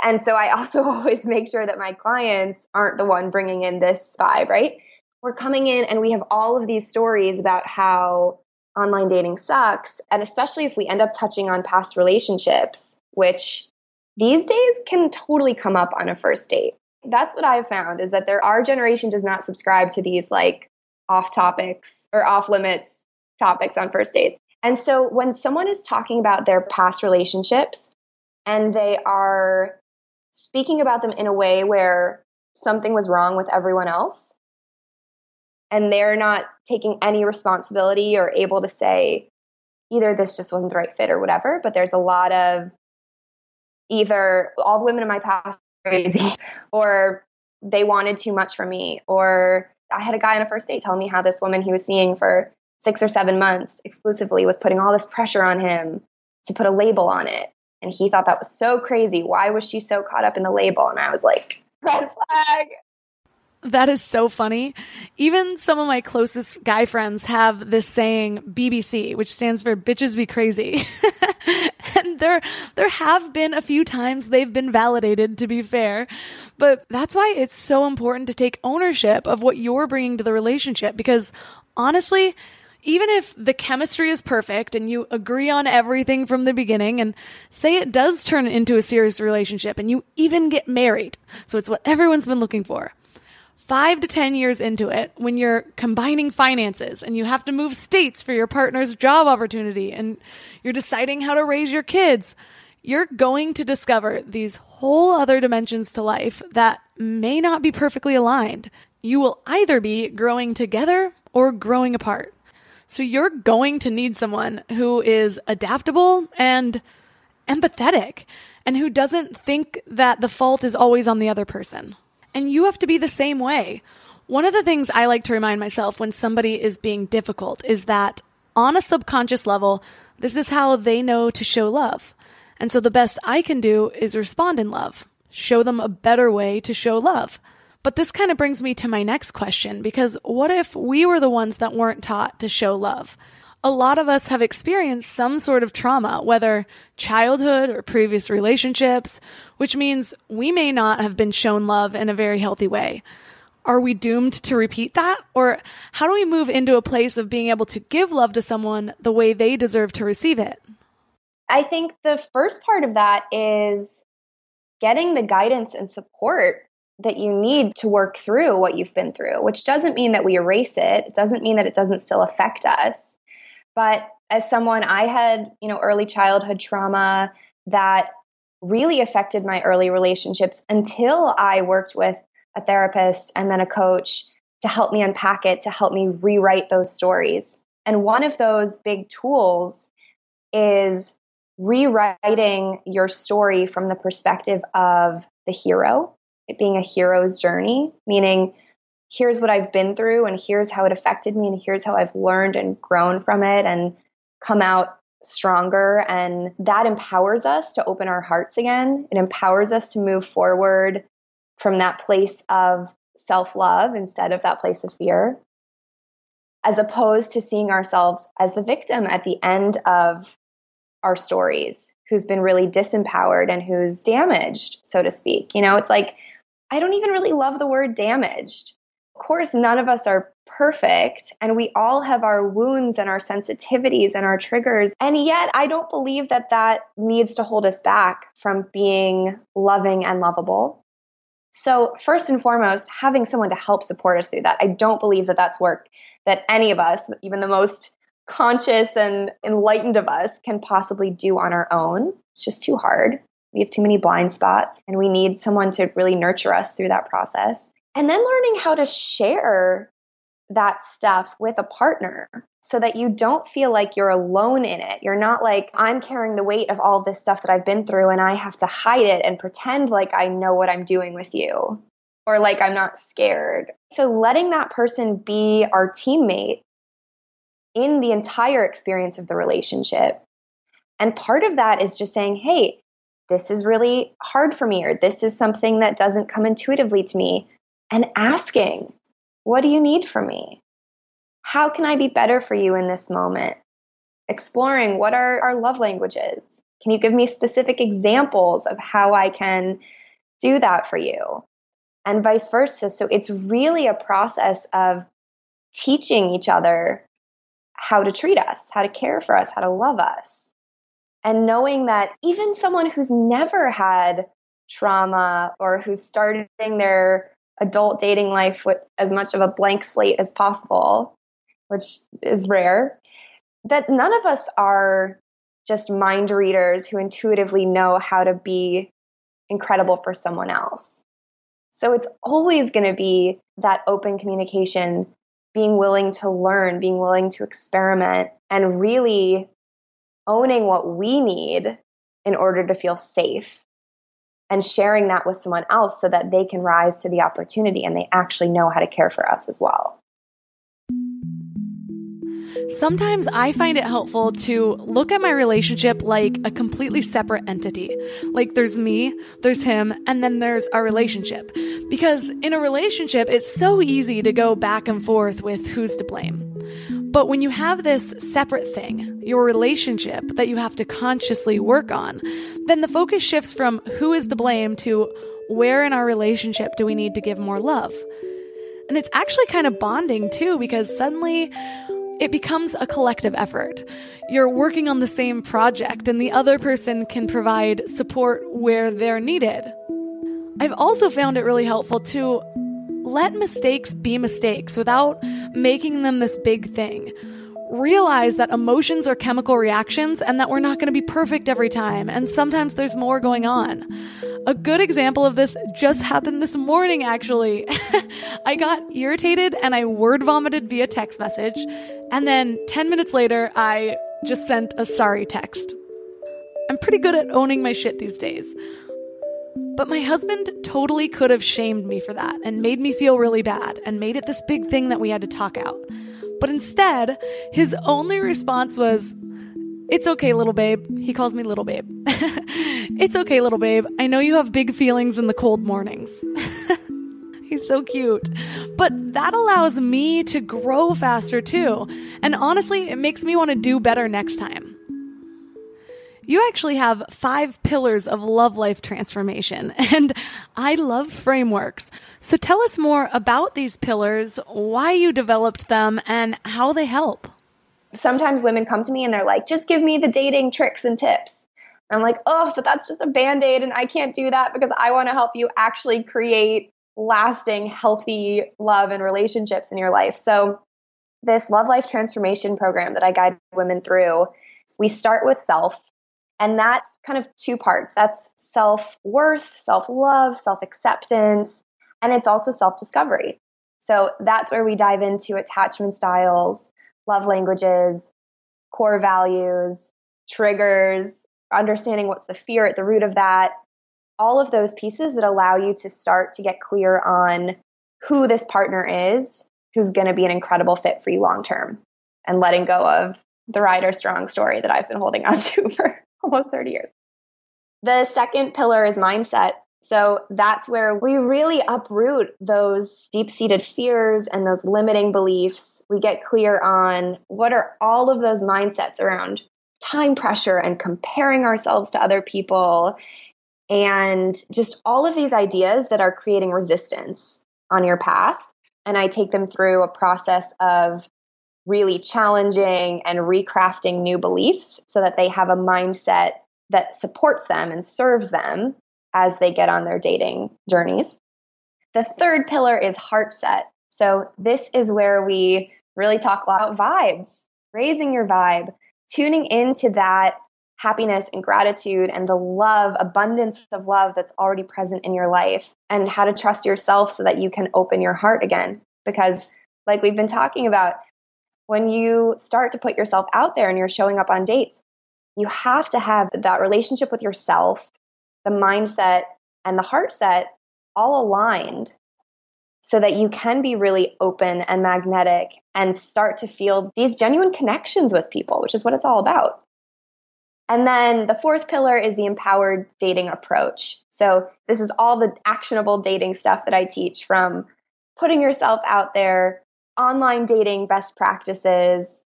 And so I also always make sure that my clients aren't the one bringing in this vibe, right? We're coming in and we have all of these stories about how online dating sucks. And especially if we end up touching on past relationships, which these days can totally come up on a first date. That's what I've found, is that there, our generation does not subscribe to these like off topics or off limits topics on first dates. And so when someone is talking about their past relationships and they are speaking about them in a way where something was wrong with everyone else, and they're not taking any responsibility or able to say either this just wasn't the right fit or whatever, but there's a lot of either all the women in my past are crazy, or they wanted too much from me, or I had a guy on a first date telling me how this woman he was seeing for six or seven months exclusively was putting all this pressure on him to put a label on it. And he thought that was so crazy. Why was she so caught up in the label? And I was like, red flag. That is so funny. Even some of my closest guy friends have this saying, B B C, which stands for bitches be crazy. And there, there have been a few times they've been validated, to be fair. But that's why it's so important to take ownership of what you're bringing to the relationship. Because honestly, even if the chemistry is perfect and you agree on everything from the beginning, and say it does turn into a serious relationship and you even get married, so it's what everyone's been looking for, five to ten years into it, when you're combining finances and you have to move states for your partner's job opportunity and you're deciding how to raise your kids, you're going to discover these whole other dimensions to life that may not be perfectly aligned. You will either be growing together or growing apart. So you're going to need someone who is adaptable and empathetic and who doesn't think that the fault is always on the other person. And you have to be the same way. One of the things I like to remind myself when somebody is being difficult is that on a subconscious level, this is how they know to show love. And so the best I can do is respond in love, show them a better way to show love. But this kind of brings me to my next question, because what if we were the ones that weren't taught to show love? A lot of us have experienced some sort of trauma, whether childhood or previous relationships, which means we may not have been shown love in a very healthy way. Are we doomed to repeat that? Or how do we move into a place of being able to give love to someone the way they deserve to receive it? I think the first part of that is getting the guidance and support that you need to work through what you've been through, which doesn't mean that we erase it. It doesn't mean that it doesn't still affect us. But as someone, I had, you know, early childhood trauma that really affected my early relationships until I worked with a therapist and then a coach to help me unpack it, to help me rewrite those stories. And one of those big tools is rewriting your story from the perspective of the hero, it being a hero's journey, meaning here's what I've been through and here's how it affected me and here's how I've learned and grown from it and come out stronger. And that empowers us to open our hearts again. It empowers us to move forward from that place of self-love instead of that place of fear, as opposed to seeing ourselves as the victim at the end of our stories, who's been really disempowered and who's damaged, so to speak. You know, it's like, I don't even really love the word damaged. Of course, none of us are perfect, and we all have our wounds and our sensitivities and our triggers. And yet, I don't believe that that needs to hold us back from being loving and lovable. So first and foremost, having someone to help support us through that. I don't believe that that's work that any of us, even the most conscious and enlightened of us, can possibly do on our own. It's just too hard. We have too many blind spots, and we need someone to really nurture us through that process. And then learning how to share that stuff with a partner so that you don't feel like you're alone in it. You're not like, I'm carrying the weight of all this stuff that I've been through and I have to hide it and pretend like I know what I'm doing with you, or like I'm not scared. So letting that person be our teammate in the entire experience of the relationship. And part of that is just saying, hey, this is really hard for me, or this is something that doesn't come intuitively to me. And asking, what do you need from me? How can I be better for you in this moment? Exploring, what are our love languages? Can you give me specific examples of how I can do that for you? And vice versa. So it's really a process of teaching each other how to treat us, how to care for us, how to love us. And knowing that even someone who's never had trauma or who's starting their adult dating life with as much of a blank slate as possible, which is rare, that none of us are just mind readers who intuitively know how to be incredible for someone else. So it's always going to be that open communication, being willing to learn, being willing to experiment, and really owning what we need in order to feel safe, and sharing that with someone else so that they can rise to the opportunity and they actually know how to care for us as well. Sometimes I find it helpful to look at my relationship like a completely separate entity. Like there's me, there's him, and then there's our relationship. Because in a relationship, it's so easy to go back and forth with who's to blame. But when you have this separate thing, your relationship that you have to consciously work on, then the focus shifts from who is to blame to where in our relationship do we need to give more love. And it's actually kind of bonding too, because suddenly it becomes a collective effort. You're working on the same project, and the other person can provide support where they're needed. I've also found it really helpful to let mistakes be mistakes without making them this big thing. Realize that emotions are chemical reactions and that we're not going to be perfect every time, and sometimes there's more going on. A good example of this just happened this morning, actually. I got irritated and I word vomited via text message, and then ten minutes later, I just sent a sorry text. I'm pretty good at owning my shit these days. But my husband totally could have shamed me for that and made me feel really bad and made it this big thing that we had to talk out. But instead, his only response was, "It's okay, little babe." He calls me little babe. "It's okay, little babe. I know you have big feelings in the cold mornings." He's so cute. But that allows me to grow faster too. And honestly, it makes me want to do better next time. You actually have five pillars of love life transformation, and I love frameworks. So tell us more about these pillars, why you developed them, and how they help. Sometimes women come to me and they're like, "Just give me the dating tricks and tips." And I'm like, "Oh, but that's just a Band-Aid and I can't do that," because I want to help you actually create lasting, healthy love and relationships in your life. So this love life transformation program that I guide women through, we start with self. And that's kind of two parts. That's self-worth, self-love, self-acceptance, and it's also self-discovery. So that's where we dive into attachment styles, love languages, core values, triggers, understanding what's the fear at the root of that, all of those pieces that allow you to start to get clear on who this partner is, who's going to be an incredible fit for you long-term, and letting go of the Ryder Strong story that I've been holding on to for almost thirty years. The second pillar is mindset. So that's where we really uproot those deep-seated fears and those limiting beliefs. We get clear on what are all of those mindsets around time pressure and comparing ourselves to other people and just all of these ideas that are creating resistance on your path. And I take them through a process of really challenging and recrafting new beliefs so that they have a mindset that supports them and serves them as they get on their dating journeys. The third pillar is heart set. So this is where we really talk about vibes, raising your vibe, tuning into that happiness and gratitude and the love, abundance of love that's already present in your life, and how to trust yourself so that you can open your heart again. Because like we've been talking about, when you start to put yourself out there and you're showing up on dates, you have to have that relationship with yourself, the mindset, and the heart set all aligned so that you can be really open and magnetic and start to feel these genuine connections with people, which is what it's all about. And then the fourth pillar is the empowered dating approach. So this is all the actionable dating stuff that I teach, from putting yourself out there, online dating best practices,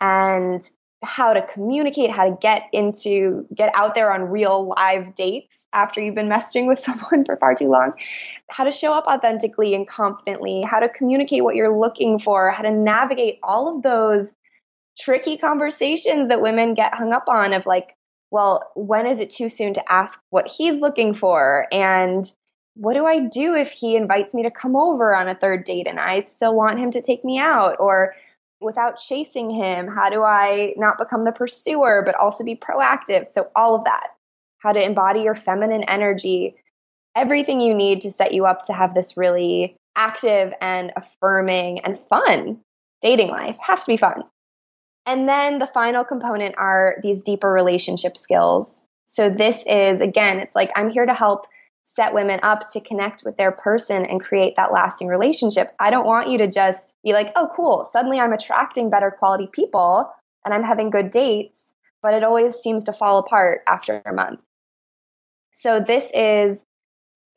and how to communicate, how to get into, get out there on real live dates after you've been messaging with someone for far too long, how to show up authentically and confidently, how to communicate what you're looking for, how to navigate all of those tricky conversations that women get hung up on of like, well, when is it too soon to ask what he's looking for? And what do I do if he invites me to come over on a third date and I still want him to take me out? Or without chasing him, how do I not become the pursuer but also be proactive? So all of that, how to embody your feminine energy, everything you need to set you up to have this really active and affirming and fun dating life. Has to be fun. And then the final component are these deeper relationship skills. So this is, again, it's like I'm here to help set women up to connect with their person and create that lasting relationship. I don't want you to just be like, oh, cool, suddenly I'm attracting better quality people and I'm having good dates, but it always seems to fall apart after a month. So this is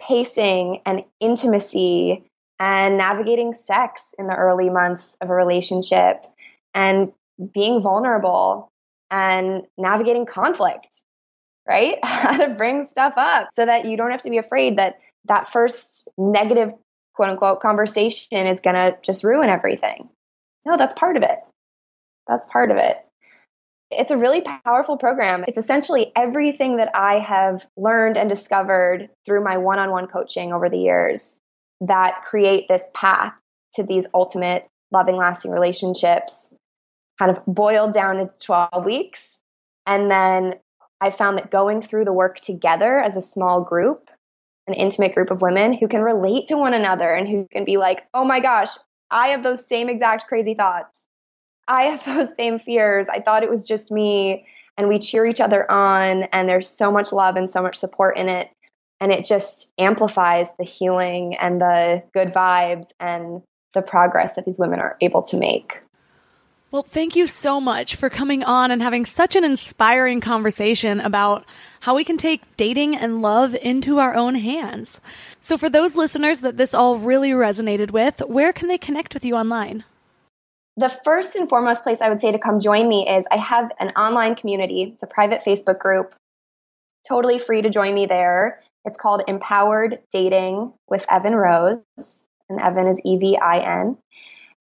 pacing and intimacy and navigating sex in the early months of a relationship and being vulnerable and navigating conflict. Right? How to bring stuff up so that you don't have to be afraid that that first negative, quote unquote, conversation is going to just ruin everything. No, that's part of it. That's part of it. It's a really powerful program. It's essentially everything that I have learned and discovered through my one-on-one coaching over the years that create this path to these ultimate loving, lasting relationships, kind of boiled down to twelve weeks. And then I found that going through the work together as a small group, an intimate group of women who can relate to one another and who can be like, oh my gosh, I have those same exact crazy thoughts. I have those same fears. I thought it was just me. And we cheer each other on, and there's so much love and so much support in it. And it just amplifies the healing and the good vibes and the progress that these women are able to make. Well, thank you so much for coming on and having such an inspiring conversation about how we can take dating and love into our own hands. So for those listeners that this all really resonated with, where can they connect with you online? The first and foremost place I would say to come join me is I have an online community. It's a private Facebook group, totally free to join me there. It's called Empowered Dating with Evan Rose, and Evan is E V I N.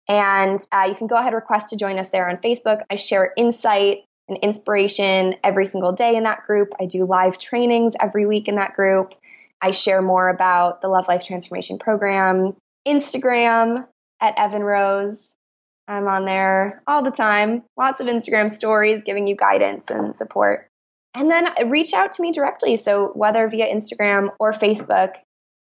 And uh, you can go ahead and request to join us there on Facebook. I share insight and inspiration every single day in that group. I do live trainings every week in that group. I share more about the Love Life Transformation Program. Instagram at Evan Rose. I'm on there all the time. Lots of Instagram stories giving you guidance and support. And then reach out to me directly. So whether via Instagram or Facebook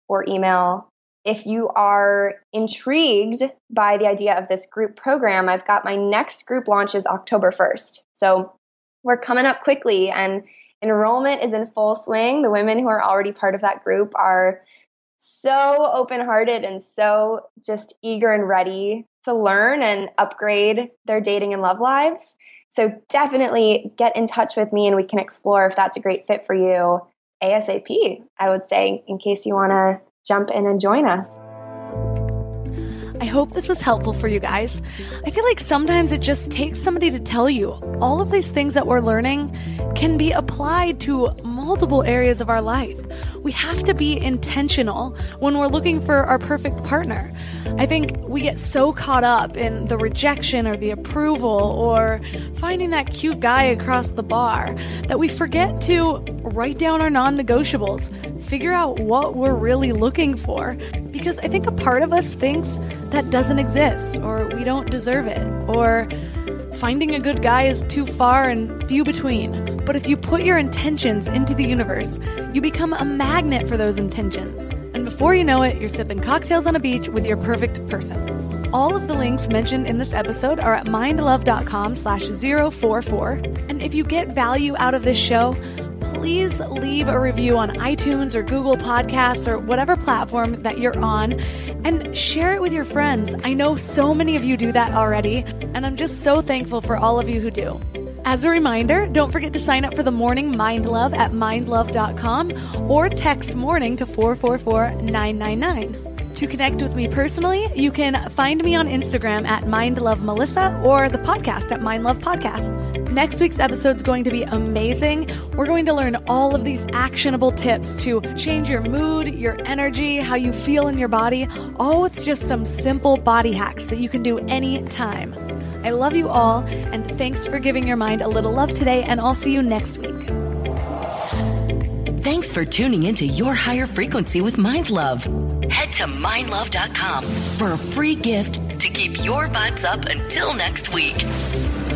or email, if you are intrigued by the idea of this group program, I've got my next group launches October first. So we're coming up quickly and enrollment is in full swing. The women who are already part of that group are so open-hearted and so just eager and ready to learn and upgrade their dating and love lives. So definitely get in touch with me and we can explore if that's a great fit for you ASAP, I would say, in case you want to jump in and join us. I hope this was helpful for you guys. I feel like sometimes it just takes somebody to tell you all of these things that we're learning can be applied to multiple areas of our life. We have to be intentional when we're looking for our perfect partner. I think we get so caught up in the rejection or the approval or finding that cute guy across the bar that we forget to write down our non-negotiables, figure out what we're really looking for, because I think a part of us thinks that doesn't exist, or we don't deserve it, or finding a good guy is too far and few between. But if you put your intentions into the universe, you become a magnet for those intentions. And before you know it, you're sipping cocktails on a beach with your perfect person. All of the links mentioned in this episode are at mind love dot com slash zero four four. And if you get value out of this show, please leave a review on iTunes or Google Podcasts or whatever platform that you're on and share it with your friends. I know so many of you do that already, and I'm just so thankful for all of you who do. As a reminder, don't forget to sign up for the morning Mind Love at mind love dot com or text morning to four four four nine nine nine. To connect with me personally, you can find me on Instagram at mind love melissa or the podcast at mind love podcast. Next week's episode is going to be amazing. We're going to learn all of these actionable tips to change your mood, your energy, how you feel in your body, all with just some simple body hacks that you can do anytime. I love you all, and thanks for giving your mind a little love today, and I'll see you next week. Thanks for tuning into Your Higher Frequency with Mind Love. Head to mind love dot com for a free gift to keep your vibes up until next week.